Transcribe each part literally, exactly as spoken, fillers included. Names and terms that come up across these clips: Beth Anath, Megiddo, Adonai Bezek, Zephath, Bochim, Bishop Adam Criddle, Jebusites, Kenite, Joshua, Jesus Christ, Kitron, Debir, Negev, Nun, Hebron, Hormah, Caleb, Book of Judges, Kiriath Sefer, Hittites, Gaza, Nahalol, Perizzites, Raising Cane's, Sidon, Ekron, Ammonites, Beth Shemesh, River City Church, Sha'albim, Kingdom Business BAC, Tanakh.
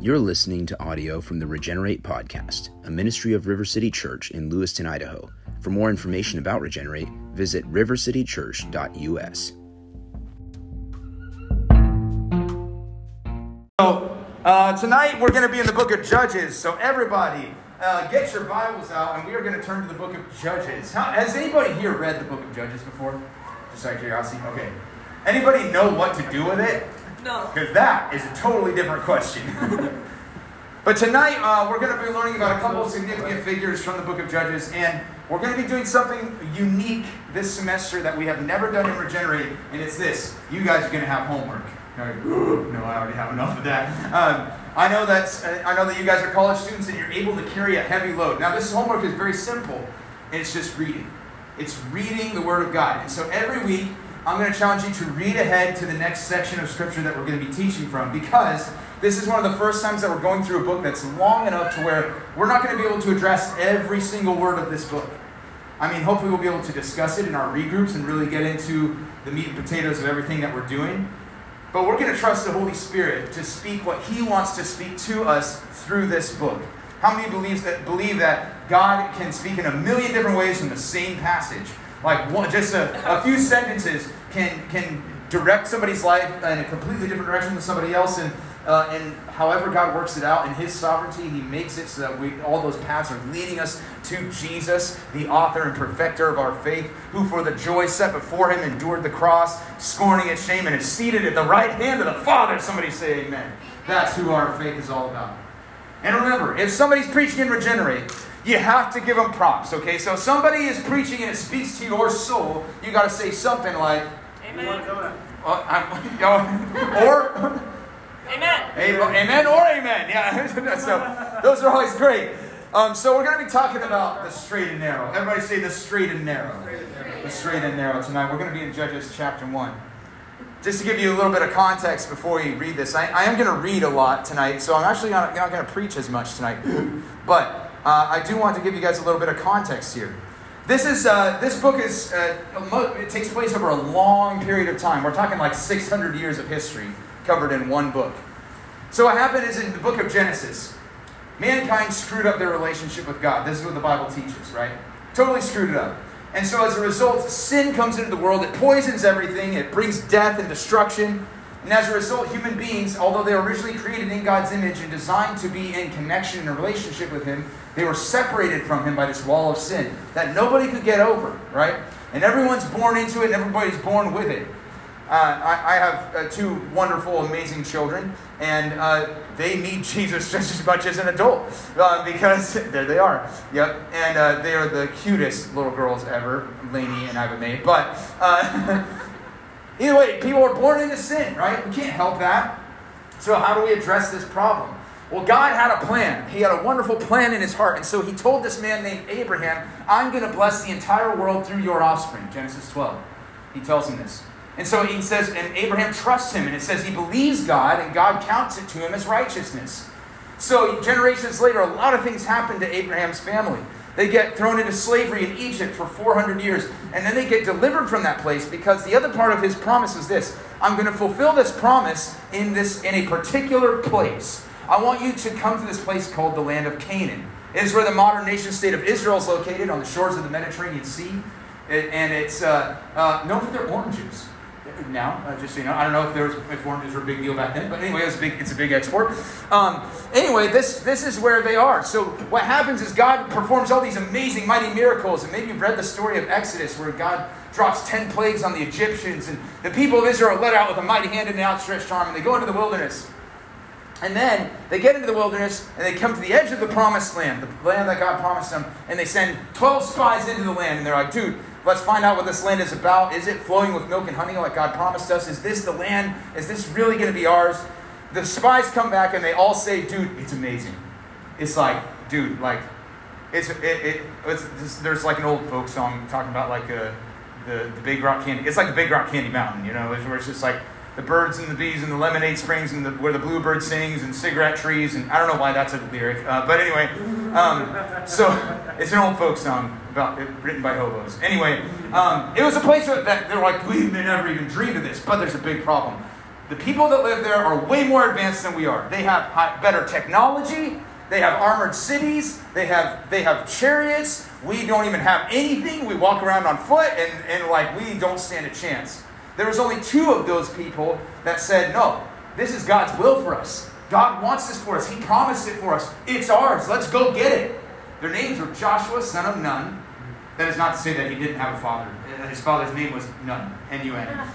You're listening to audio from the Regenerate Podcast, a ministry of River City Church in Lewiston, Idaho. For more information about Regenerate, visit river city church dot u s. So uh, tonight we're going to be in the Book of Judges, so everybody uh, get your Bibles out and we are going to turn to the Book of Judges. How, has anybody here read the Book of Judges before? Just out of curiosity? Okay. Anybody know what to do with it? No. Because that is a totally different question. But tonight, uh, we're going to be learning about a couple of significant figures from the Book of Judges, and we're going to be doing something unique this semester that we have never done in Regenerate, and it's this. You guys are going to have homework. No, I already have enough of that. Um, I know that's, I know that you guys are college students and you're able to carry a heavy load. Now, this homework is very simple, and it's just reading. It's reading the Word of God. And so every week, I'm going to challenge you to read ahead to the next section of Scripture that we're going to be teaching from, because this is one of the first times that we're going through a book that's long enough to where we're not going to be able to address every single word of this book. I mean, hopefully we'll be able to discuss it in our regroups and really get into the meat and potatoes of everything that we're doing. But we're going to trust the Holy Spirit to speak what He wants to speak to us through this book. How many believes that, believe that God can speak in a million different ways from the same passage? Like one, just a, a few sentences can can direct somebody's life in a completely different direction than somebody else, and uh, and however God works it out in His sovereignty, He makes it so that we all those paths are leading us to Jesus, the author and perfecter of our faith, who for the joy set before Him endured the cross, scorning its shame, and is seated at the right hand of the Father. Somebody say amen. That's who our faith is all about. And remember, if somebody's preaching in Regenerate, you have to give them props, okay? So if somebody is preaching and it speaks to your soul, you got to say something like, amen. Oh, I'm, or, amen. Amen or amen. Yeah, so those are always great. Um, so we're going to be talking about the straight and narrow. Everybody say the straight and narrow. Straight and narrow. The straight and narrow tonight. We're going to be in Judges chapter one. Just to give you a little bit of context before you read this, I, I am going to read a lot tonight, so I'm actually not, not going to preach as much tonight. But Uh, I do want to give you guys a little bit of context here. This is uh, this book is uh, it takes place over a long period of time. We're talking like six hundred years of history covered in one book. So what happened is in the book of Genesis, mankind screwed up their relationship with God. This is what the Bible teaches, right? Totally screwed it up. And so as a result, sin comes into the world. It poisons everything. It brings death and destruction. And as a result, human beings, although they were originally created in God's image and designed to be in connection and a relationship with Him, they were separated from Him by this wall of sin that nobody could get over, right? And everyone's born into it and everybody's born with it. Uh, I, I have uh, two wonderful, amazing children, and uh, they need Jesus just as much as an adult uh, because there they are. Yep, and uh, they are the cutest little girls ever, Lainey and Ivan May, but uh, either way, people are born into sin, right? We can't help that. So how do we address this problem? Well, God had a plan. He had a wonderful plan in His heart. And so He told this man named Abraham, I'm going to bless the entire world through your offspring. Genesis twelve. He tells him this. And so he says, and Abraham trusts Him. And it says he believes God, and God counts it to him as righteousness. So generations later, a lot of things happen to Abraham's family. They get thrown into slavery in Egypt for four hundred years. And then they get delivered from that place because the other part of His promise was this. I'm going to fulfill this promise in this in a particular place. I want you to come to this place called the land of Canaan. It is where the modern nation state of Israel is located on the shores of the Mediterranean Sea. It, and it's uh, uh, known for their oranges. Now, uh, just so you know, I don't know if, there was, if oranges were a big deal back then, but anyway, it was a big, it's a big export. Um, anyway, this this is where they are. So what happens is God performs all these amazing, mighty miracles, and maybe you've read the story of Exodus, where God drops ten plagues on the Egyptians, and the people of Israel are led out with a mighty hand and an outstretched arm, and they go into the wilderness. And then they get into the wilderness, and they come to the edge of the promised land, the land that God promised them, and they send twelve spies into the land, and they're like, dude, let's find out what this land is about. Is it flowing with milk and honey like God promised us? Is this the land? Is this really going to be ours? The spies come back, and they all say, dude, it's amazing. It's like, dude, like, it's, it, it, it's, it's there's like an old folk song talking about like a, the, the Big Rock Candy. It's like the Big Rock Candy Mountain, you know, where it's just like, the birds and the bees and the lemonade springs and the, where the bluebird sings and cigarette trees. And I don't know why that's a lyric. Uh, but anyway, um, so it's an old folk song about written by hobos. Anyway, um, it was a place that they were like, we never even dreamed of this. But there's a big problem. The people that live there are way more advanced than we are. They have high, better technology. They have armored cities. They have they have chariots. We don't even have anything. We walk around on foot, and, and like we don't stand a chance. There was only two of those people that said, no, this is God's will for us. God wants this for us. He promised it for us. It's ours. Let's go get it. Their names were Joshua, son of Nun. That is not to say that he didn't have a father. His father's name was Nun, N U N.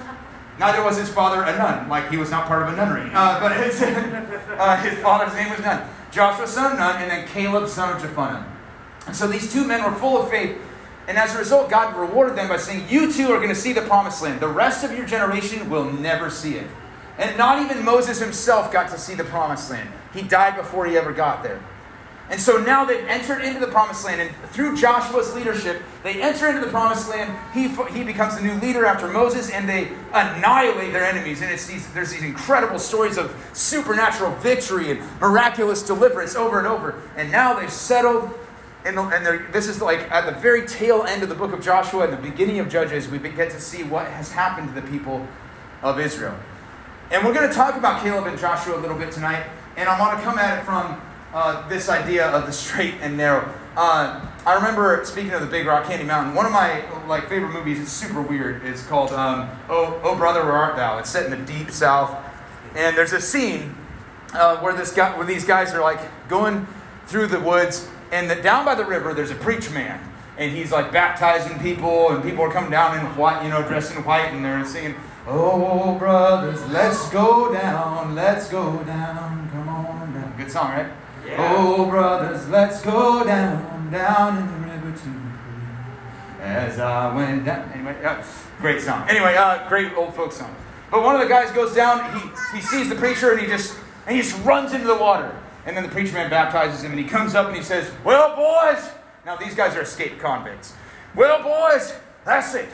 Neither was his father a nun, like he was not part of a nunnery. Uh, but his, uh, his father's name was Nun. Joshua, son of Nun, and then Caleb, son of Jephunneh. And so these two men were full of faith. And as a result, God rewarded them by saying, you two are going to see the promised land. The rest of your generation will never see it. And not even Moses himself got to see the promised land. He died before he ever got there. And so now they've entered into the promised land. And through Joshua's leadership, they enter into the promised land. He he becomes the new leader after Moses, and they annihilate their enemies. And it's these, there's these incredible stories of supernatural victory and miraculous deliverance over and over. And now they've settled. And, and this is like at the very tail end of the book of Joshua and the beginning of Judges, we get to see what has happened to the people of Israel. And we're going to talk about Caleb and Joshua a little bit tonight. And I want to come at it from uh, this idea of the straight and narrow. Uh, I remember, speaking of the Big Rock Candy Mountain, one of my like favorite movies, it's super weird, it's called um, oh, oh Brother, Where Art Thou? It's set in the Deep South. And there's a scene uh, where, this guy, where these guys are like going through the woods. And the, down by the river, there's a preach man, and he's like baptizing people, and people are coming down in white, you know, dressed in white, and they're singing, "Oh brothers, let's go down, let's go down, come on down." Good song, right? Yeah. Oh brothers, let's go down, down in the river to the as I went down. Anyway, uh, great song. Anyway, uh, great old folk song. But one of the guys goes down, he he sees the preacher, and he just and he just runs into the water. And then the preacher man baptizes him, and he comes up and he says, "Well, boys," now these guys are escaped convicts. "Well, boys, that's it.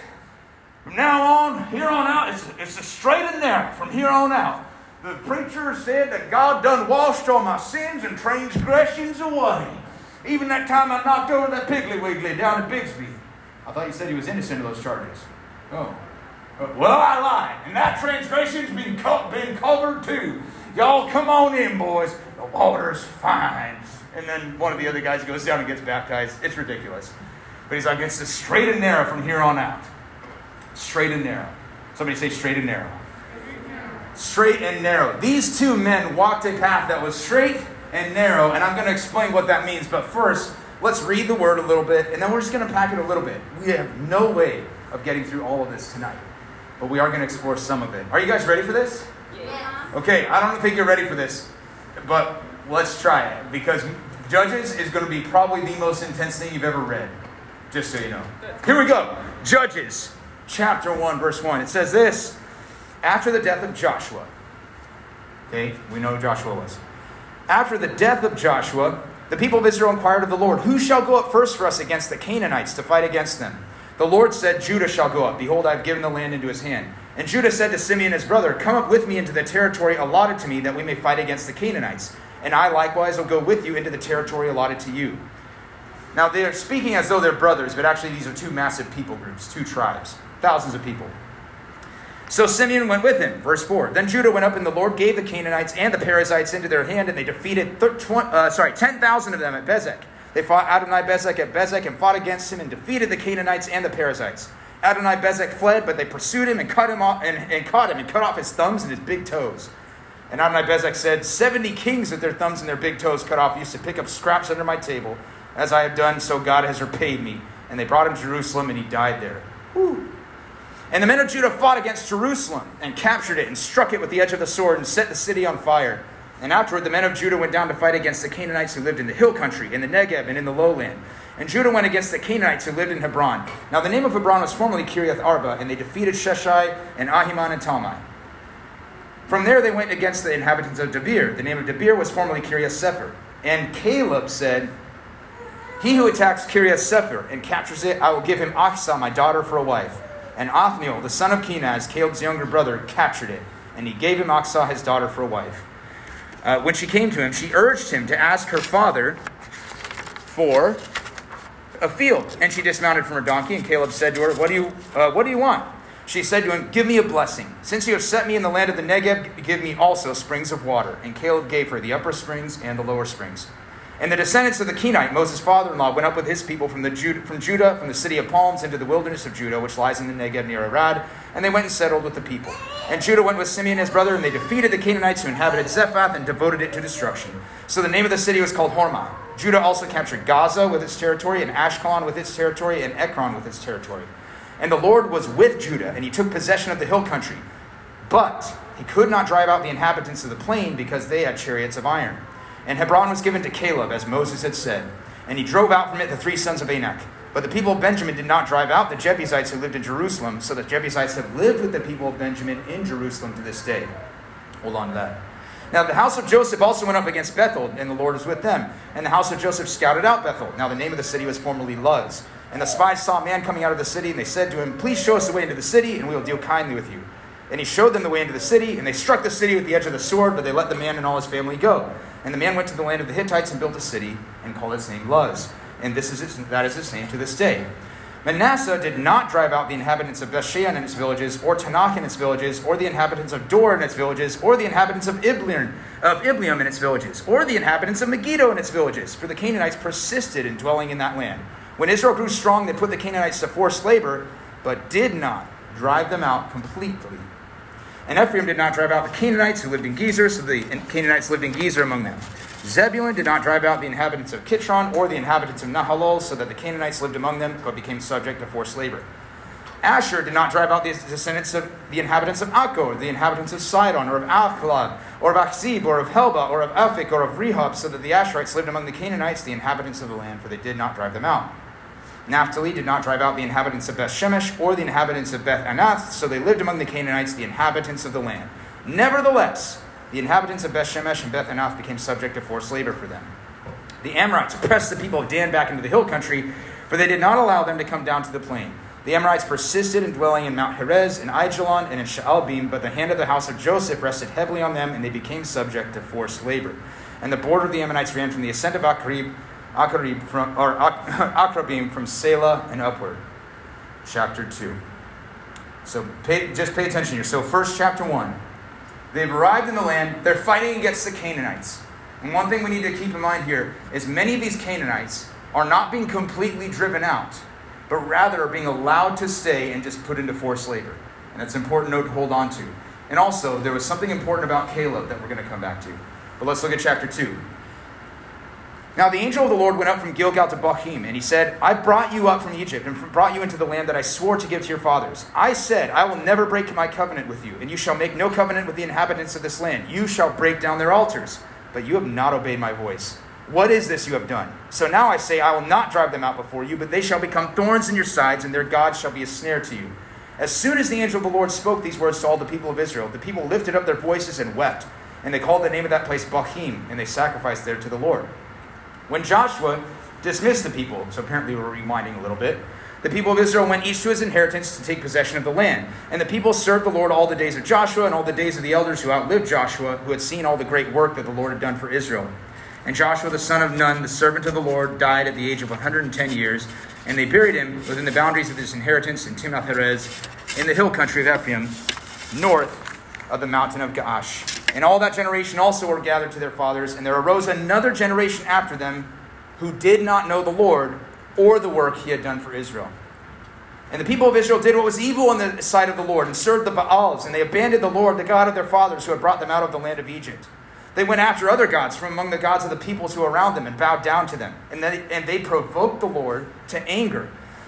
From now on, here on out, it's it's a straight and narrow. From here on out, the preacher said that God done washed all my sins and transgressions away. Even that time I knocked over that Piggly Wiggly down at Bigsby. I thought you said he was innocent of those charges." "Oh, well, I lied, and that transgression's been co- been covered too. Y'all come on in, boys. The water's fine." And then one of the other guys goes down and gets baptized. It's ridiculous. But he's like, it's just straight and narrow from here on out. Straight and narrow. Somebody say straight and narrow. Straight and narrow. These two men walked a path that was straight and narrow. And I'm going to explain what that means. But first, let's read the word a little bit. And then we're just going to pack it a little bit. We have no way of getting through all of this tonight. But we are going to explore some of it. Are you guys ready for this? Yeah. Okay, I don't think you're ready for this. But let's try it, because Judges is going to be probably the most intense thing you've ever read, just so you know. Here we go. Judges chapter one, verse one. It says this: after the death of Joshua, okay, we know who Joshua was. After the death of Joshua, the people of Israel inquired of the Lord, "Who shall go up first for us against the Canaanites to fight against them?" The Lord said, "Judah shall go up. Behold, I have given the land into his hand." And Judah said to Simeon his brother, "Come up with me into the territory allotted to me, that we may fight against the Canaanites. And I likewise will go with you into the territory allotted to you." Now they are speaking as though they're brothers, but actually these are two massive people groups, two tribes, thousands of people. So Simeon went with him. Verse four. Then Judah went up, and the Lord gave the Canaanites and the Perizzites into their hand, and they defeated thir- tw- uh, sorry ten thousand of them at Bezek. They fought Adonai Bezek at Bezek and fought against him and defeated the Canaanites and the Perizzites. Adonai Bezek fled, but they pursued him and cut him off, and, and caught him and cut off his thumbs and his big toes. And Adonai Bezek said, "Seventy kings with their thumbs and their big toes cut off used to pick up scraps under my table. As I have done, so God has repaid me." And they brought him to Jerusalem, and he died there. Woo. And the men of Judah fought against Jerusalem and captured it and struck it with the edge of the sword and set the city on fire. And afterward, the men of Judah went down to fight against the Canaanites who lived in the hill country, in the Negev, and in the lowland. And Judah went against the Canaanites who lived in Hebron. Now the name of Hebron was formerly Kiriath Arba, and they defeated Sheshai and Ahiman and Talmai. From there they went against the inhabitants of Debir. The name of Debir was formerly Kiriath Sefer. And Caleb said, "He who attacks Kiriath Sefer and captures it, I will give him Aksah, my daughter, for a wife." And Othniel, the son of Kenaz, Caleb's younger brother, captured it, and he gave him Aksah, his daughter, for a wife. Uh, when she came to him, she urged him to ask her father for a field. And she dismounted from her donkey, and Caleb said to her, What do you, uh, what do you want? She said to him, give me a blessing. Since you have set me in the land of the Negev, give me also springs of water. And Caleb gave her the upper springs and the lower springs. And the descendants of the Kenite, Moses' father-in-law, went up with his people from, the Jude, from Judah, from the city of Palms, into the wilderness of Judah, which lies in the Negev near Arad. And they went and settled with the people. And Judah went with Simeon his brother, and they defeated the Canaanites who inhabited Zephath and devoted it to destruction. So the name of the city was called Hormah. Judah also captured Gaza with its territory, and Ashkelon with its territory, and Ekron with its territory. And the Lord was with Judah, and he took possession of the hill country. But he could not drive out the inhabitants of the plain, because they had chariots of iron. And Hebron was given to Caleb, as Moses had said. And he drove out from it the three sons of Anak. But the people of Benjamin did not drive out the Jebusites who lived in Jerusalem, so the Jebusites have lived with the people of Benjamin in Jerusalem to this day. Hold on to that. Now the house of Joseph also went up against Bethel, and the Lord was with them. And the house of Joseph scouted out Bethel. Now the name of the city was formerly Luz. And the spies saw a man coming out of the city, and they said to him, please show us the way into the city, and we will deal kindly with you. And he showed them the way into the city, and they struck the city with the edge of the sword, but they let the man and all his family go. And the man went to the land of the Hittites and built a city and called its name Luz. And this is its, that is its name to this day. Manasseh did not drive out the inhabitants of Bethshean and its villages, or Tanakh and its villages, or the inhabitants of Dor and its villages, or the inhabitants of Ibleam, of Ibleam and its villages, or the inhabitants of Megiddo and its villages. For the Canaanites persisted in dwelling in that land. When Israel grew strong, they put the Canaanites to forced labor, but did not drive them out completely. And Ephraim did not drive out the Canaanites who lived in Gezer, so the Canaanites lived in Gezer among them. Zebulun did not drive out the inhabitants of Kitron or the inhabitants of Nahalol, so that the Canaanites lived among them, but became subject to forced labor. Asher did not drive out the descendants of the inhabitants of Akko, or the inhabitants of Sidon, or of Alcalad, or of Achzib, or of Helba, or of Ephik, or of Rehob, so that the Asherites lived among the Canaanites, the inhabitants of the land, for they did not drive them out. Naphtali did not drive out the inhabitants of Beth Shemesh or the inhabitants of Beth Anath, so they lived among the Canaanites, the inhabitants of the land. Nevertheless, the inhabitants of Beth Shemesh and Beth Anath became subject to forced labor for them. The Amorites pressed the people of Dan back into the hill country, for they did not allow them to come down to the plain. The Amorites persisted in dwelling in Mount Herez, in Aijalon, and in Sha'albim, but the hand of the house of Joseph rested heavily on them, and they became subject to forced labor. And the border of the Ammonites ran from the ascent of Akrib, Akrabim from, or Akrabim from Selah and upward. Chapter two. So pay, just pay attention here. So first, chapter one. They've arrived in the land. They're fighting against the Canaanites. And one thing we need to keep in mind here is many of these Canaanites are not being completely driven out, but rather are being allowed to stay and just put into forced labor. And that's an important note to hold on to. And also, there was something important about Caleb that we're going to come back to. But let's look at chapter two. Now the angel of the Lord went up from Gilgal to Bochim, and he said, I brought you up from Egypt and brought you into the land that I swore to give to your fathers. I said, I will never break my covenant with you, and you shall make no covenant with the inhabitants of this land. You shall break down their altars, but you have not obeyed my voice. What is this you have done? So now I say, I will not drive them out before you, but they shall become thorns in your sides, and their God shall be a snare to you. As soon as the angel of the Lord spoke these words to all the people of Israel, the people lifted up their voices and wept, and they called the name of that place Bochim, and they sacrificed there to the Lord. When Joshua dismissed the people, so apparently we're rewinding a little bit, the people of Israel went each to his inheritance to take possession of the land. And the people served the Lord all the days of Joshua and all the days of the elders who outlived Joshua, who had seen all the great work that the Lord had done for Israel. And Joshua the son of Nun, the servant of the Lord, died at the age of one hundred ten years, and they buried him within the boundaries of his inheritance in Timnath Heres, in the hill country of Ephraim, north of the mountain of Gaash. And all that generation also were gathered to their fathers, and there arose another generation after them who did not know the Lord or the work he had done for Israel. And the people of Israel did what was evil in the sight of the Lord and served the Baals, and they abandoned the Lord, the God of their fathers, who had brought them out of the land of Egypt. They went after other gods from among the gods of the peoples who were around them and bowed down to them. And they, and they provoked the Lord to anger.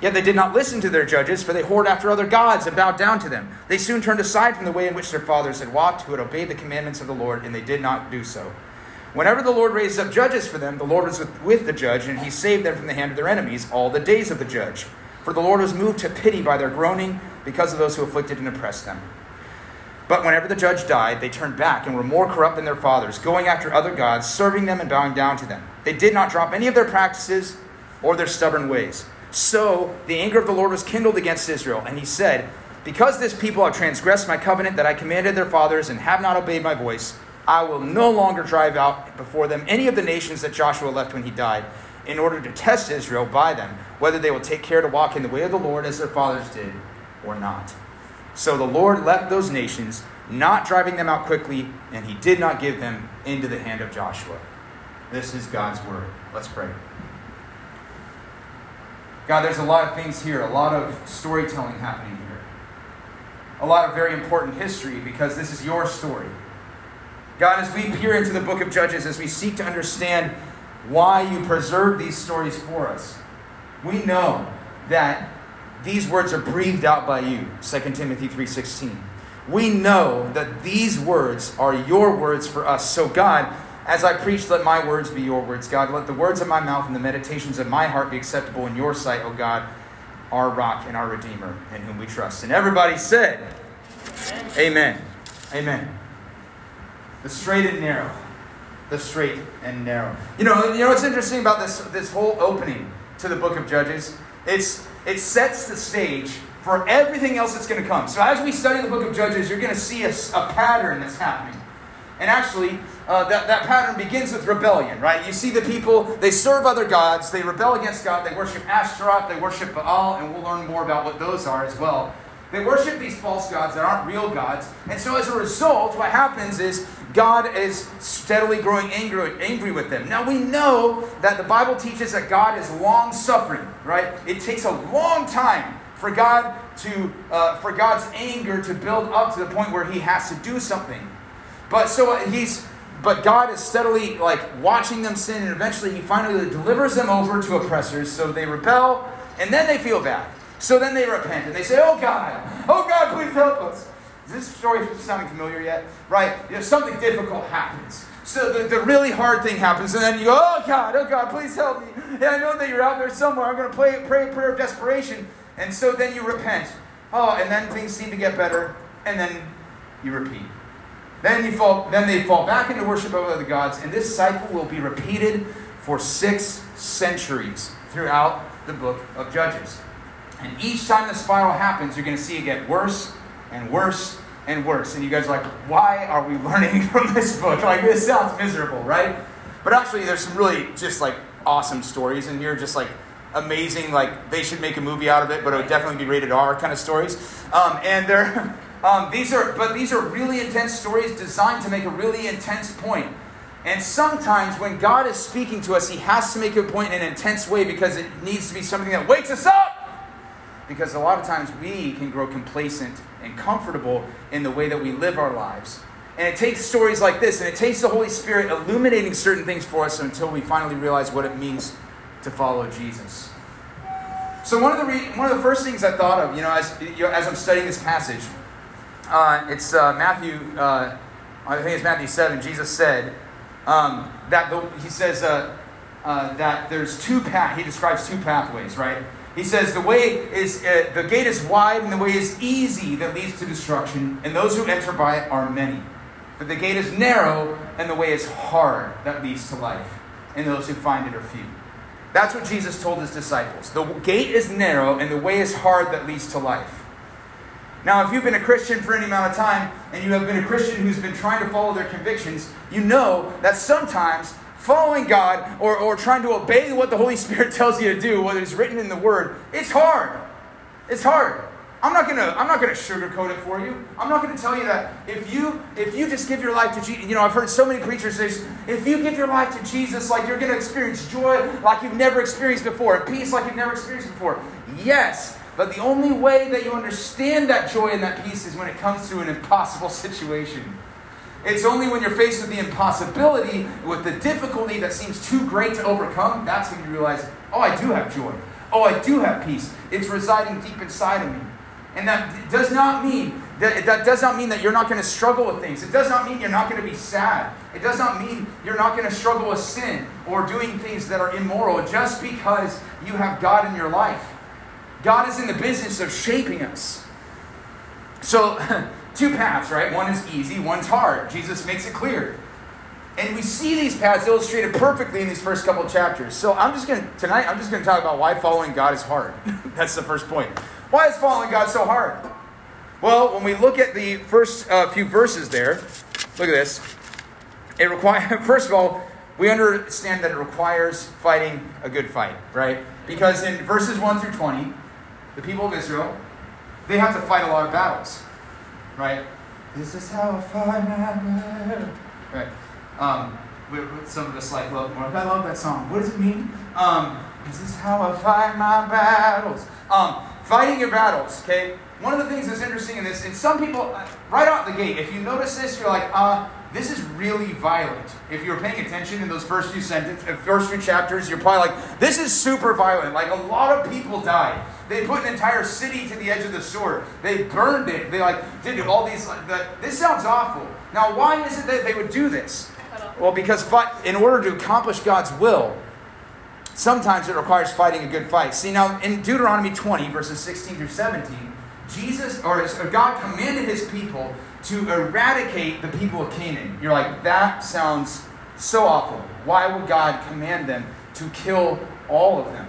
Yet they did not listen to their judges, for they whored after other gods and bowed down to them. They soon turned aside from the way in which their fathers had walked, who had obeyed the commandments of the Lord, and they did not do so. Whenever the Lord raised up judges for them, the Lord was with, with the judge, and he saved them from the hand of their enemies all the days of the judge. For the Lord was moved to pity by their groaning because of those who afflicted and oppressed them. But whenever the judge died, they turned back and were more corrupt than their fathers, going after other gods, serving them and bowing down to them. They did not drop any of their practices or their stubborn ways. So the anger of the Lord was kindled against Israel, and he said, because this people have transgressed my covenant that I commanded their fathers and have not obeyed my voice, I will no longer drive out before them any of the nations that Joshua left when he died, in order to test Israel by them, whether they will take care to walk in the way of the Lord as their fathers did or not. So the Lord left those nations, not driving them out quickly, and he did not give them into the hand of Joshua. This is God's word. Let's pray. God, there's a lot of things here, a lot of storytelling happening here. A lot of very important history, because this is your story. God, as we peer into the book of Judges, as we seek to understand why you preserve these stories for us, we know that these words are breathed out by you, Second Timothy three sixteen. We know that these words are your words for us. So God, as I preach, let my words be your words, God. Let the words of my mouth and the meditations of my heart be acceptable in your sight, O God, our rock and our redeemer, in whom we trust. And everybody said, amen. Amen. The straight and narrow. The straight and narrow. You know, you know what's interesting about this this whole opening to the book of Judges? It's it sets the stage for everything else that's going to come. So as we study the book of Judges, you're going to see a, a pattern that's happening. And actually, uh, that, that pattern begins with rebellion, right? You see the people, they serve other gods, they rebel against God, they worship Ashtaroth, they worship Baal, and we'll learn more about what those are as well. They worship these false gods that aren't real gods. And so as a result, what happens is God is steadily growing angry, angry with them. Now we know that the Bible teaches that God is long-suffering, right? It takes a long time for God to, uh, for God's anger to build up to the point where he has to do something. But so he's, but God is steadily like watching them sin, and eventually he finally delivers them over to oppressors. So they rebel, and then they feel bad. So then they repent, and they say, "Oh God, oh God, please help us." Is this story sounding familiar yet? Right? You know, something difficult happens. So the, the really hard thing happens, and then you go, "Oh God, oh God, please help me. Yeah, I know that you're out there somewhere. I'm going to pray, pray a prayer of desperation." And so then you repent. Oh, and then things seem to get better, and then you repeat. Then you fall. Then they fall back into worship of other gods, and this cycle will be repeated for six centuries throughout the book of Judges. And each time the spiral happens, you're going to see it get worse and worse and worse. And you guys are like, why are we learning from this book? Like, this sounds miserable, right? But actually, there's some really just, like, awesome stories in here, just, like, amazing, like, they should make a movie out of it, but it would definitely be rated R kind of stories. Um, and they're, um, these are, but these are really intense stories designed to make a really intense point. And sometimes when God is speaking to us, he has to make a point in an intense way, because it needs to be something that wakes us up. Because a lot of times we can grow complacent and comfortable in the way that we live our lives. And it takes stories like this, and it takes the Holy Spirit illuminating certain things for us until we finally realize what it means to follow Jesus. So one of the re- one of the first things I thought of, you know, as you know, as I'm studying this passage, uh, it's uh, Matthew, uh, I think it's Matthew seven, Jesus said um, that, the, he says uh, uh, that there's two paths, he describes two pathways, right? He says the way is uh, the gate is wide and the way is easy that leads to destruction, and those who enter by it are many. But the gate is narrow and the way is hard that leads to life, and those who find it are few. That's what Jesus told his disciples. The gate is narrow and the way is hard that leads to life. Now, if you've been a Christian for any amount of time, and you have been a Christian who's been trying to follow their convictions, you know that sometimes following God or, or trying to obey what the Holy Spirit tells you to do, what is written in the Word, it's hard. It's hard. I'm not going to I'm not going to sugarcoat it for you. I'm not going to tell you that if you if you just give your life to Jesus, you know, I've heard so many preachers say, if you give your life to Jesus, like, you're going to experience joy like you've never experienced before, and peace like you've never experienced before. Yes, but the only way that you understand that joy and that peace is when it comes to an impossible situation. It's only when you're faced with the impossibility, with the difficulty that seems too great to overcome, that's when you realize, oh, I do have joy. Oh, I do have peace. It's residing deep inside of me. And that does not mean that, that does not mean that you're not going to struggle with things. It does not mean you're not going to be sad. It does not mean you're not going to struggle with sin or doing things that are immoral just because you have God in your life. God is in the business of shaping us. So two paths, right? One is easy, one's hard. Jesus makes it clear. And we see these paths illustrated perfectly in these first couple of chapters. So I'm just going to, tonight, I'm just going to talk about why following God is hard. That's the first point. Why is following God so hard? Well, when we look at the first uh, few verses there, look at this. It requires, first of all, we understand that it requires fighting a good fight, right? Because in verses one through twenty, the people of Israel, they have to fight a lot of battles, right? This is how I fight my battle. Right. Um, with, with some of us like love more. I love that song. What does it mean? Um, this is how I fight my battles. Um, fighting your battles, okay? One of the things that's interesting in this, and some people, right out the gate, if you notice this, you're like, uh, this is really violent. If you're paying attention in those first few sentences, first few chapters, you're probably like, this is super violent. Like, a lot of people died. They put an entire city to the edge of the sword. They burned it. They, like, did all these, like, the, this sounds awful. Now, why is it that they would do this? Well, because fight, in order to accomplish God's will, sometimes it requires fighting a good fight. See, now, in Deuteronomy twenty, verses sixteen through seventeen, Jesus, or God commanded his people to eradicate the people of Canaan. You're like, that sounds so awful. Why would God command them to kill all of them?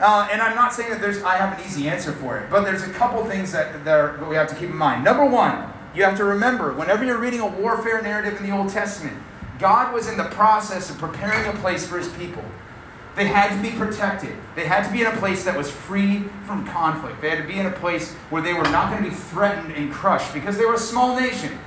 Uh, and I'm not saying that there's I have an easy answer for it, but there's a couple things that, that, are, that we have to keep in mind. Number one, you have to remember, whenever you're reading a warfare narrative in the Old Testament, God was in the process of preparing a place for his people. They had to be protected. They had to be in a place that was free from conflict. They had to be in a place where they were not going to be threatened and crushed because they were a small nation.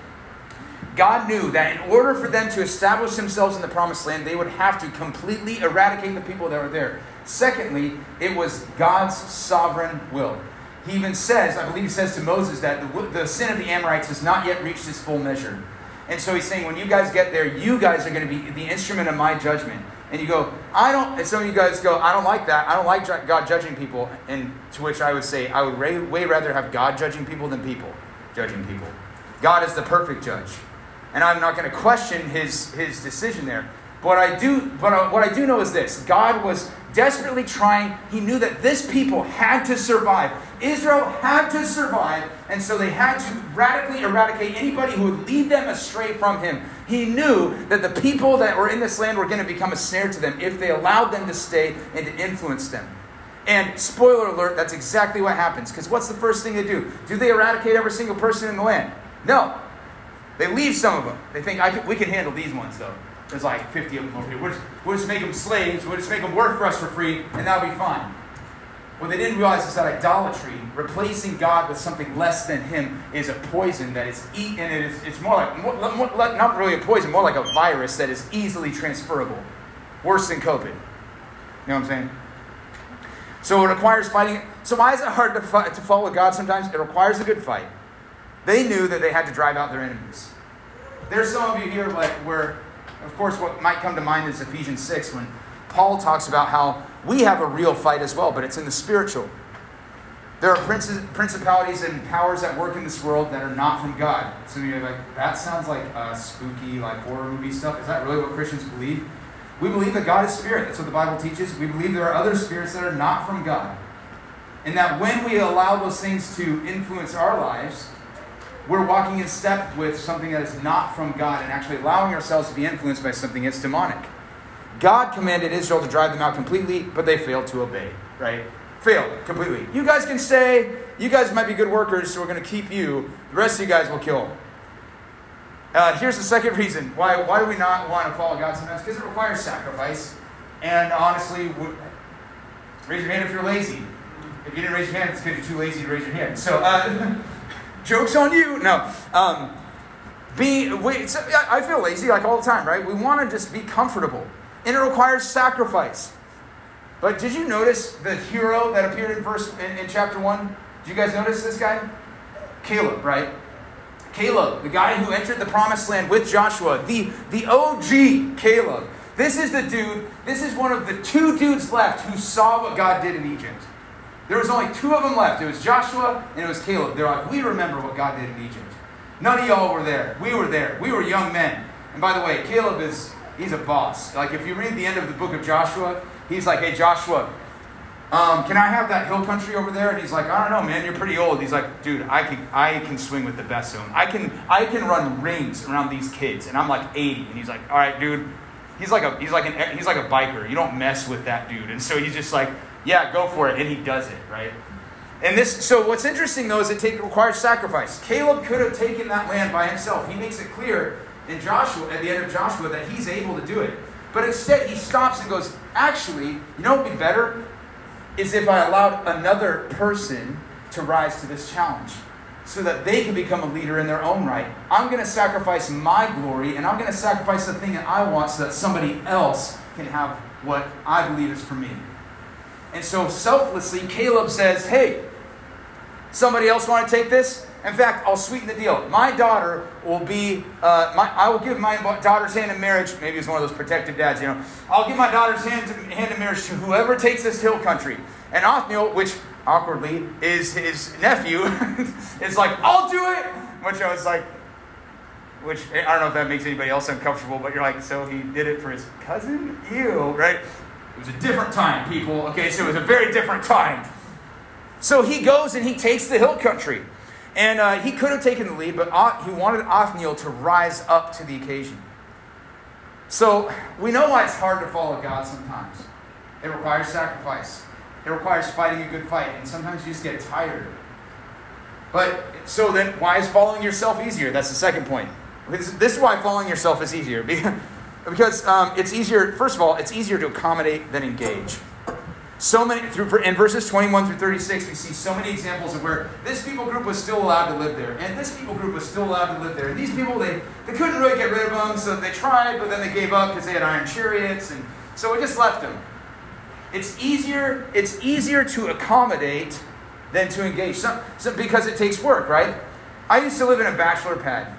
God knew that in order for them to establish themselves in the Promised Land, they would have to completely eradicate the people that were there. Secondly, it was God's sovereign will. He even says, I believe he says to Moses, that the, the sin of the Amorites has not yet reached its full measure. And so he's saying, when you guys get there, you guys are going to be the instrument of my judgment. And you go, I don't, and some of you guys go, I don't like that. I don't like God judging people. And to which I would say, I would way rather have God judging people than people judging people. God is the perfect judge. And I'm not going to question his, his decision there. But I do, but what I do know is this. God was desperately trying. He knew that this people had to survive. Israel had to survive. And so they had to radically eradicate anybody who would lead them astray from him. He knew that the people that were in this land were going to become a snare to them if they allowed them to stay and to influence them. And spoiler alert, that's exactly what happens. Because what's the first thing they do? Do they eradicate every single person in the land? No. They leave some of them. They think, I can, we can handle these ones though. There's like fifty of them over here. We'll just, we'll just make them slaves. We'll just make them work for us for free, and that'll be fine. What they didn't realize is that idolatry, replacing God with something less than him, is a poison that is eaten. It is, it's more like, more, more, not really a poison, more like a virus that is easily transferable. Worse than COVID. You know what I'm saying? So it requires fighting. So why is it hard to, fight, to follow God sometimes? It requires a good fight. They knew that they had to drive out their enemies. There's some of you here like where... Of course, what might come to mind is Ephesians six, when Paul talks about how we have a real fight as well, but it's in the spiritual. There are principalities and powers that work in this world that are not from God. Some of you are like, that sounds like uh, spooky, like horror movie stuff. Is that really what Christians believe? We believe that God is spirit. That's what the Bible teaches. We believe there are other spirits that are not from God. And that when we allow those things to influence our lives, we're walking in step with something that is not from God and actually allowing ourselves to be influenced by something that's demonic. God commanded Israel to drive them out completely, but they failed to obey, right? Failed completely. You guys can stay. You guys might be good workers, so we're going to keep you. The rest of you guys will kill. Uh, here's the second reason. Why, why do we not want to follow God sometimes? Because it requires sacrifice. And honestly, w- raise your hand if you're lazy. If you didn't raise your hand, it's because you're too lazy to raise your hand. So... Uh, Joke's on you. No. Um, be. We, so I feel lazy like all the time, right? We want to just be comfortable. And it requires sacrifice. But did you notice the hero that appeared in verse in, in chapter one? Did you guys notice this guy? Caleb, right? Caleb, the guy who entered the Promised Land with Joshua. The, the O G Caleb. This is the dude. This is one of the two dudes left who saw what God did in Egypt. There was only two of them left. It was Joshua and it was Caleb. They're like, we remember what God did in Egypt. None of y'all were there. We were there. We were young men. And by the way, Caleb is, he's a boss. Like if you read the end of the book of Joshua, he's like, hey, Joshua, um, can I have that hill country over there? And he's like, I don't know, man, you're pretty old. He's like, dude, I can I can swing with the best of them. I can, I can run rings around these kids. And I'm like eighty. And he's like, all right, dude. He's like a he's like an he's like a biker. You don't mess with that dude. And so he's just like, yeah, go for it. And he does it, right? And this, so what's interesting though is it take, requires sacrifice. Caleb could have taken that land by himself. He makes it clear in Joshua, at the end of Joshua, that he's able to do it. But instead he stops and goes, actually, you know what would be better is if I allowed another person to rise to this challenge, so that they can become a leader in their own right. I'm going to sacrifice my glory, and I'm going to sacrifice the thing that I want so that somebody else can have what I believe is for me. And so selflessly, Caleb says, hey, somebody else want to take this? In fact, I'll sweeten the deal. My daughter will be, uh, my, I will give my daughter's hand in marriage. Maybe it's one of those protective dads, you know. I'll give my daughter's hand, to, hand in marriage to whoever takes this hill country. And Othniel, which awkwardly is his nephew, is like, I'll do it. Which I was like, which I don't know if that makes anybody else uncomfortable, but you're like, so he did it for his cousin? Ew, right? It was a different time, people. Okay, so it was a very different time. So he goes and he takes the hill country. And uh, he could have taken the lead, but he wanted Othniel to rise up to the occasion. So we know why it's hard to follow God sometimes. It requires sacrifice. It requires fighting a good fight. And sometimes you just get tired. But so then why is following yourself easier? That's the second point. This is why following yourself is easier. Because um, it's easier, first of all, it's easier to accommodate than engage. So many, through, in verses twenty-one through thirty-six, we see so many examples of where this people group was still allowed to live there. And this people group was still allowed to live there. And these people, they, they couldn't really get rid of them, so they tried, but then they gave up because they had iron chariots. And so it just left them. It's easier, it's easier to accommodate than to engage. Some, some, because it takes work, right? I used to live in a bachelor pad.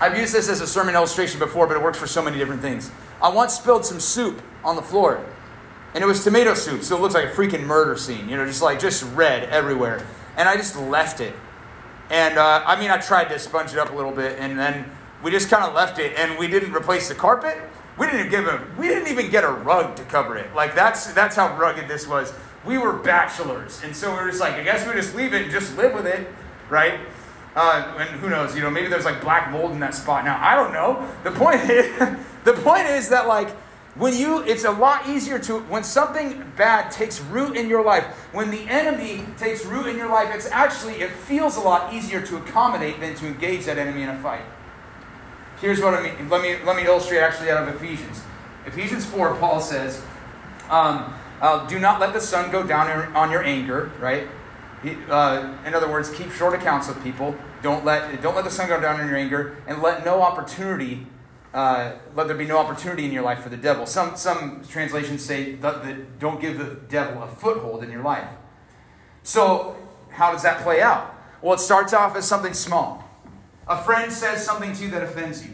I've used this as a sermon illustration before, but it works for so many different things. I once spilled some soup on the floor. And it was tomato soup, so it looks like a freaking murder scene, you know, just like just red everywhere. And I just left it. And uh, I mean, I tried to sponge it up a little bit, and then we just kind of left it, and we didn't replace the carpet. We didn't give a, we didn't even get a rug to cover it. Like that's that's how rugged this was. We were bachelors, and so we were just like, I guess we just leave it and just live with it, right? Uh, and who knows, you know, maybe there's like black mold in that spot now. I don't know. The point is, the point is that like. When you, it's a lot easier to, when something bad takes root in your life, when the enemy takes root in your life, it's actually, it feels a lot easier to accommodate than to engage that enemy in a fight. Here's what I mean. Let me, let me illustrate actually out of Ephesians. Ephesians four, Paul says, um, uh, do not let the sun go down on your anger, right? Uh, in other words, keep short accounts with people. Don't let, don't let the sun go down on your anger, and let no opportunity Uh, let there be no opportunity in your life for the devil. Some some translations say that, that don't give the devil a foothold in your life. So how does that play out? Well, it starts off as something small. A friend says something to you that offends you.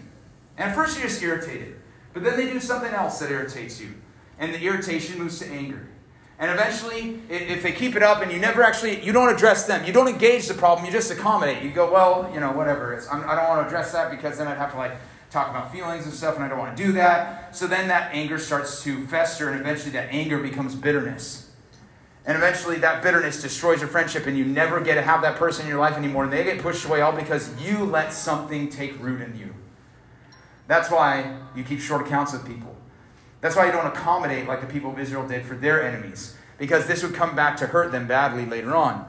And at first you're just irritated. But then they do something else that irritates you. And the irritation moves to anger. And eventually, if they keep it up and you never actually, you don't address them. You don't engage the problem. You just accommodate. You go, well, you know, whatever. It's, I'm, I don't want to address that because then I'd have to like, talk about feelings and stuff, and I don't want to do that. So then that anger starts to fester, and eventually that anger becomes bitterness. And eventually that bitterness destroys your friendship, and you never get to have that person in your life anymore, and they get pushed away all because you let something take root in you. That's why you keep short accounts with people. That's why you don't accommodate like the people of Israel did for their enemies, because this would come back to hurt them badly later on.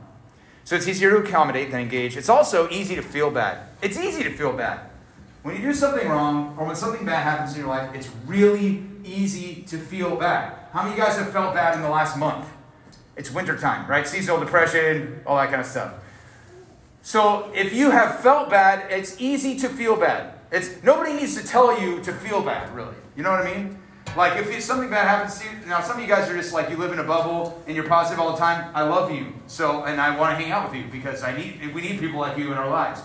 So it's easier to accommodate than engage. It's also easy to feel bad. It's easy to feel bad. When you do something wrong, or when something bad happens in your life, it's really easy to feel bad. How many of you guys have felt bad in the last month? It's wintertime, right? Seasonal depression, all that kind of stuff. So if you have felt bad, it's easy to feel bad. It's nobody needs to tell you to feel bad, really. You know what I mean? Like if something bad happens to you, now some of you guys are just like, you live in a bubble and you're positive all the time. I love you, so and I want to hang out with you because I need we need people like you in our lives.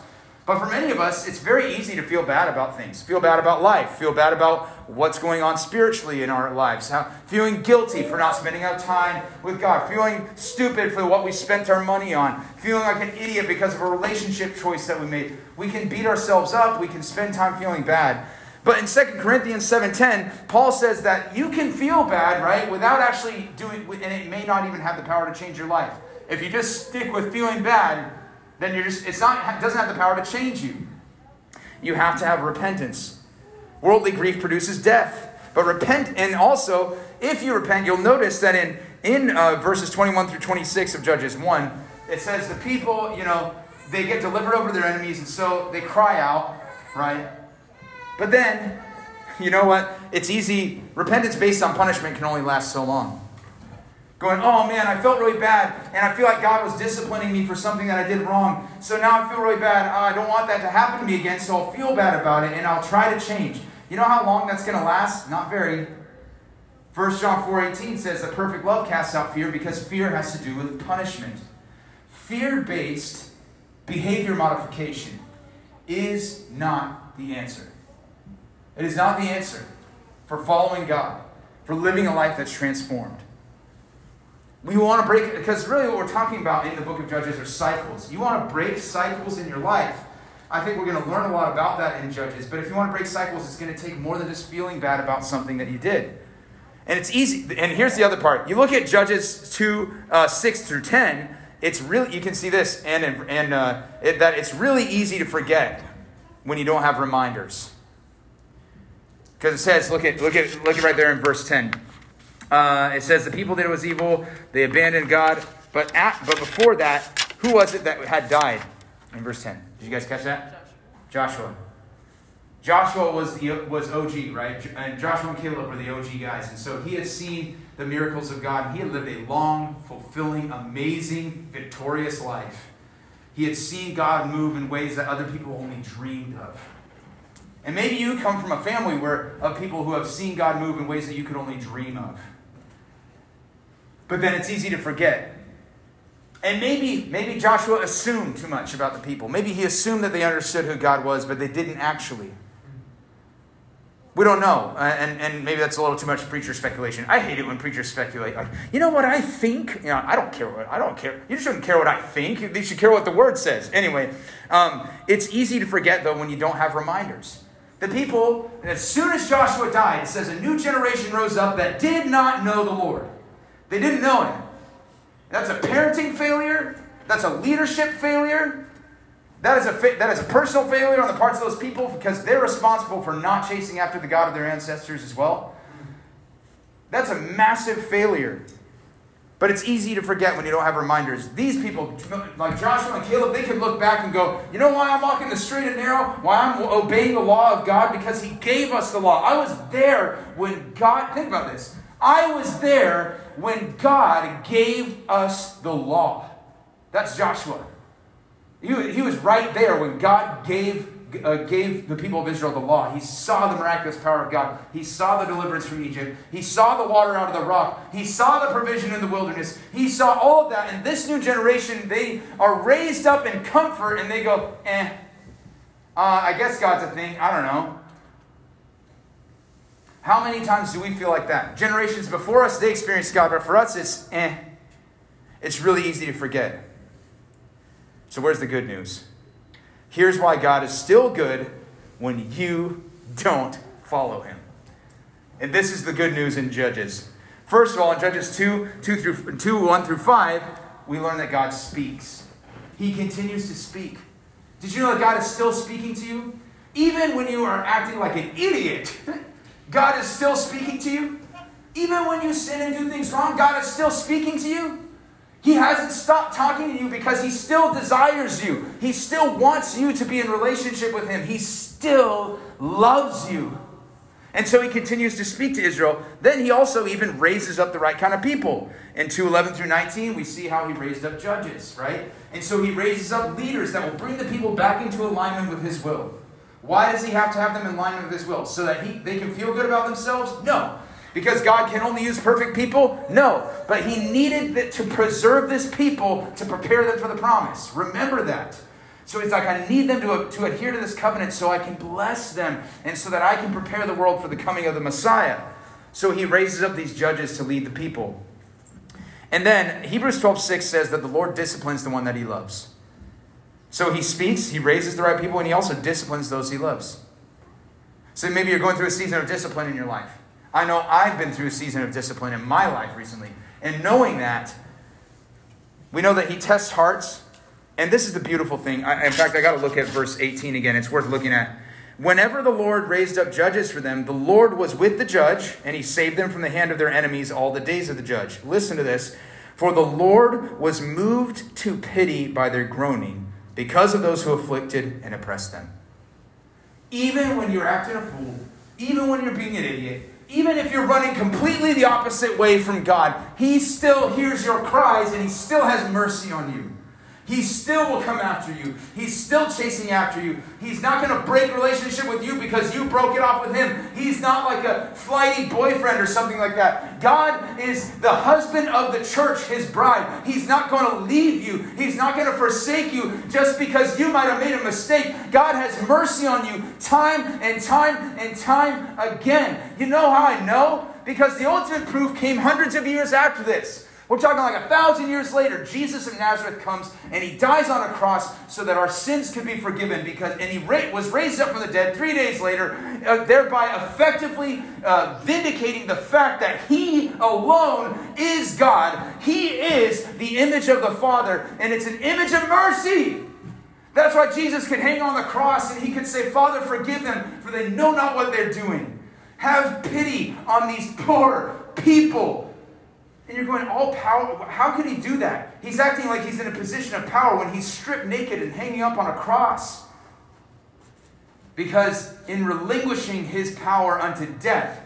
But for many of us, it's very easy to feel bad about things, feel bad about life, feel bad about what's going on spiritually in our lives, how, feeling guilty for not spending our time with God, feeling stupid for what we spent our money on, feeling like an idiot because of a relationship choice that we made. We can beat ourselves up. We can spend time feeling bad. But in Second Corinthians seven ten, Paul says that you can feel bad, right, without actually doing, and it may not even have the power to change your life. If you just stick with feeling bad, then you're just, it's not, it doesn't have the power to change you. You have to have repentance. Worldly grief produces death. But repent, and also, if you repent, you'll notice that in, in uh, verses twenty-one through twenty-six of Judges one, it says the people, you know, they get delivered over to their enemies, and so they cry out, right? But then, you know what? It's easy. Repentance based on punishment can only last so long. Going, oh man, I felt really bad, and I feel like God was disciplining me for something that I did wrong. So now I feel really bad. Uh, I don't want that to happen to me again, so I'll feel bad about it, and I'll try to change. You know how long that's going to last? Not very. First John four eighteen says that perfect love casts out fear, because fear has to do with punishment. Fear-based behavior modification is not the answer. It is not the answer for following God, for living a life that's transformed. We want to break, because really what we're talking about in the book of Judges are cycles. You want to break cycles in your life. I think we're going to learn a lot about that in Judges, but if you want to break cycles, it's going to take more than just feeling bad about something that you did. And it's easy. And here's the other part. You look at Judges two, six through ten, it's really, you can see this, and, and uh, it, that it's really easy to forget when you don't have reminders. Because it says, look at look at look at right there in verse ten. Uh, it says the people did what was evil, they abandoned God. But at, but before that, who was it that had died? In verse ten, did you guys catch that? Joshua. Joshua was the was O G, right? And Joshua and Caleb were the O G guys, and so he had seen the miracles of God. He had lived a long, fulfilling, amazing, victorious life. He had seen God move in ways that other people only dreamed of. And maybe you come from a family where of people who have seen God move in ways that you could only dream of. But then it's easy to forget. And maybe, maybe Joshua assumed too much about the people. Maybe he assumed that they understood who God was, but they didn't actually. We don't know. And, and maybe that's a little too much preacher speculation. I hate it when preachers speculate. Like, you know what I think? You know, I don't care what I don't care. You shouldn't care what I think. You should care what the word says. Anyway, um, it's easy to forget, though, when you don't have reminders. The people, as soon as Joshua died, it says a new generation rose up that did not know the Lord. They didn't know him. That's a parenting failure. That's a leadership failure. That is a fa- that is a personal failure on the parts of those people, because they're responsible for not chasing after the God of their ancestors as well. That's a massive failure. But it's easy to forget when you don't have reminders. These people, like Joshua and Caleb, they could look back and go, you know why I'm walking the straight and narrow? Why I'm obeying the law of God? Because he gave us the law. I was there when God, think about this. I was there when God gave us the law. That's Joshua. He, he was right there when God gave Uh, gave the people of Israel the law. He saw the miraculous power of God. He saw the deliverance from Egypt. He saw the water out of the rock. He saw the provision in the wilderness. He saw all of that. And this new generation, they are raised up in comfort, and they go, eh, uh, I guess God's a thing. I don't know. How many times do we feel like that? Generations before us, they experienced God, but for us, it's eh. It's really easy to forget. So where's the good news? Here's why God is still good when you don't follow him. And this is the good news in Judges. First of all, in Judges two, two through, two, one through five, we learn that God speaks. He continues to speak. Did you know that God is still speaking to you? Even when you are acting like an idiot, God is still speaking to you. Even when you sin and do things wrong, God is still speaking to you. He hasn't stopped talking to you, because he still desires you. He still wants you to be in relationship with him. He still loves you. And so he continues to speak to Israel. Then he also even raises up the right kind of people. In two eleven through nineteen, we see how he raised up judges, right? And so he raises up leaders that will bring the people back into alignment with his will. Why does he have to have them in alignment with his will? So that he, they can feel good about themselves? No. Because God can only use perfect people? No. But he needed that to preserve this people, to prepare them for the promise. Remember that. So it's like, I need them to, to adhere to this covenant so I can bless them, and so that I can prepare the world for the coming of the Messiah. So he raises up these judges to lead the people. And then Hebrews twelve six says that the Lord disciplines the one that he loves. So he speaks, he raises the right people, and he also disciplines those he loves. So maybe you're going through a season of discipline in your life. I know I've been through a season of discipline in my life recently. And knowing that, we know that he tests hearts. And this is the beautiful thing. I, in fact, I got to look at verse eighteen again. It's worth looking at. Whenever the Lord raised up judges for them, the Lord was with the judge, and he saved them from the hand of their enemies all the days of the judge. Listen to this. For the Lord was moved to pity by their groaning because of those who afflicted and oppressed them. Even when you're acting a fool, even when you're being an idiot, even if you're running completely the opposite way from God, he still hears your cries and he still has mercy on you. He still will come after you. He's still chasing after you. He's not going to break relationship with you because you broke it off with him. He's not like a flighty boyfriend or something like that. God is the husband of the church, his bride. He's not going to leave you. He's not going to forsake you just because you might have made a mistake. God has mercy on you time and time and time again. You know how I know? Because the ultimate proof came hundreds of years after this. We're talking like a thousand years later, Jesus of Nazareth comes and he dies on a cross so that our sins could be forgiven. Because and he ra- was raised up from the dead three days later, uh, thereby effectively uh, vindicating the fact that he alone is God. He is the image of the Father, and it's an image of mercy. That's why Jesus could hang on the cross and he could say, Father, forgive them, for they know not what they're doing. Have pity on these poor people. And you're going, all power, how could he do that? He's acting like he's in a position of power when he's stripped naked and hanging up on a cross. Because in relinquishing his power unto death,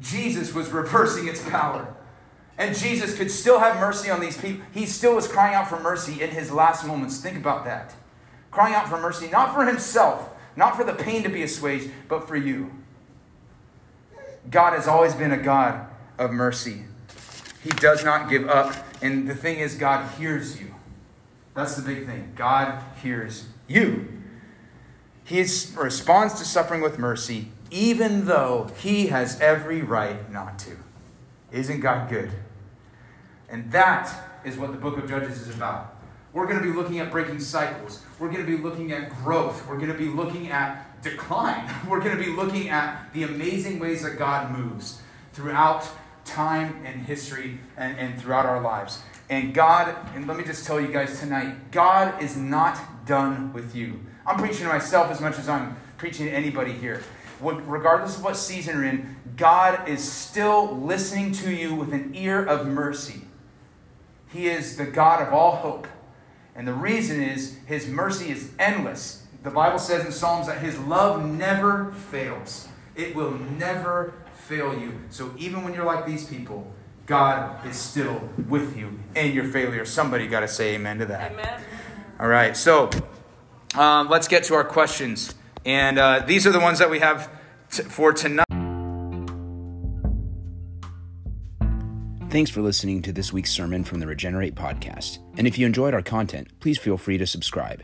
Jesus was reversing its power. And Jesus could still have mercy on these people. He still was crying out for mercy in his last moments. Think about that. Crying out for mercy, not for himself, not for the pain to be assuaged, but for you. God has always been a God of mercy. He does not give up. And the thing is, God hears you. That's the big thing. God hears you. He responds to suffering with mercy, even though he has every right not to. Isn't God good? And that is what the book of Judges is about. We're going to be looking at breaking cycles. We're going to be looking at growth. We're going to be looking at decline. We're going to be looking at the amazing ways that God moves throughout time and history and, and throughout our lives. And God, and let me just tell you guys tonight, God is not done with you. I'm preaching to myself as much as I'm preaching to anybody here. What, regardless of what season you're in, God is still listening to you with an ear of mercy. He is the God of all hope. And the reason is his mercy is endless. The Bible says in Psalms that his love never fails. It will never fail you. So even when you're like these people, God is still with you in your failure. Somebody got to say amen to that. Amen. All right. So um, let's get to our questions. And uh, these are the ones that we have t- for tonight. Thanks for listening to this week's sermon from the Regenerate Podcast. And if you enjoyed our content, please feel free to subscribe.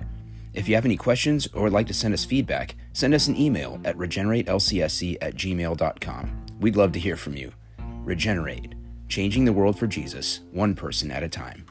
If you have any questions or would like to send us feedback, send us an email at regenerate l c s c at gmail dot com. We'd love to hear from you. Regenerate, changing the world for Jesus, one person at a time.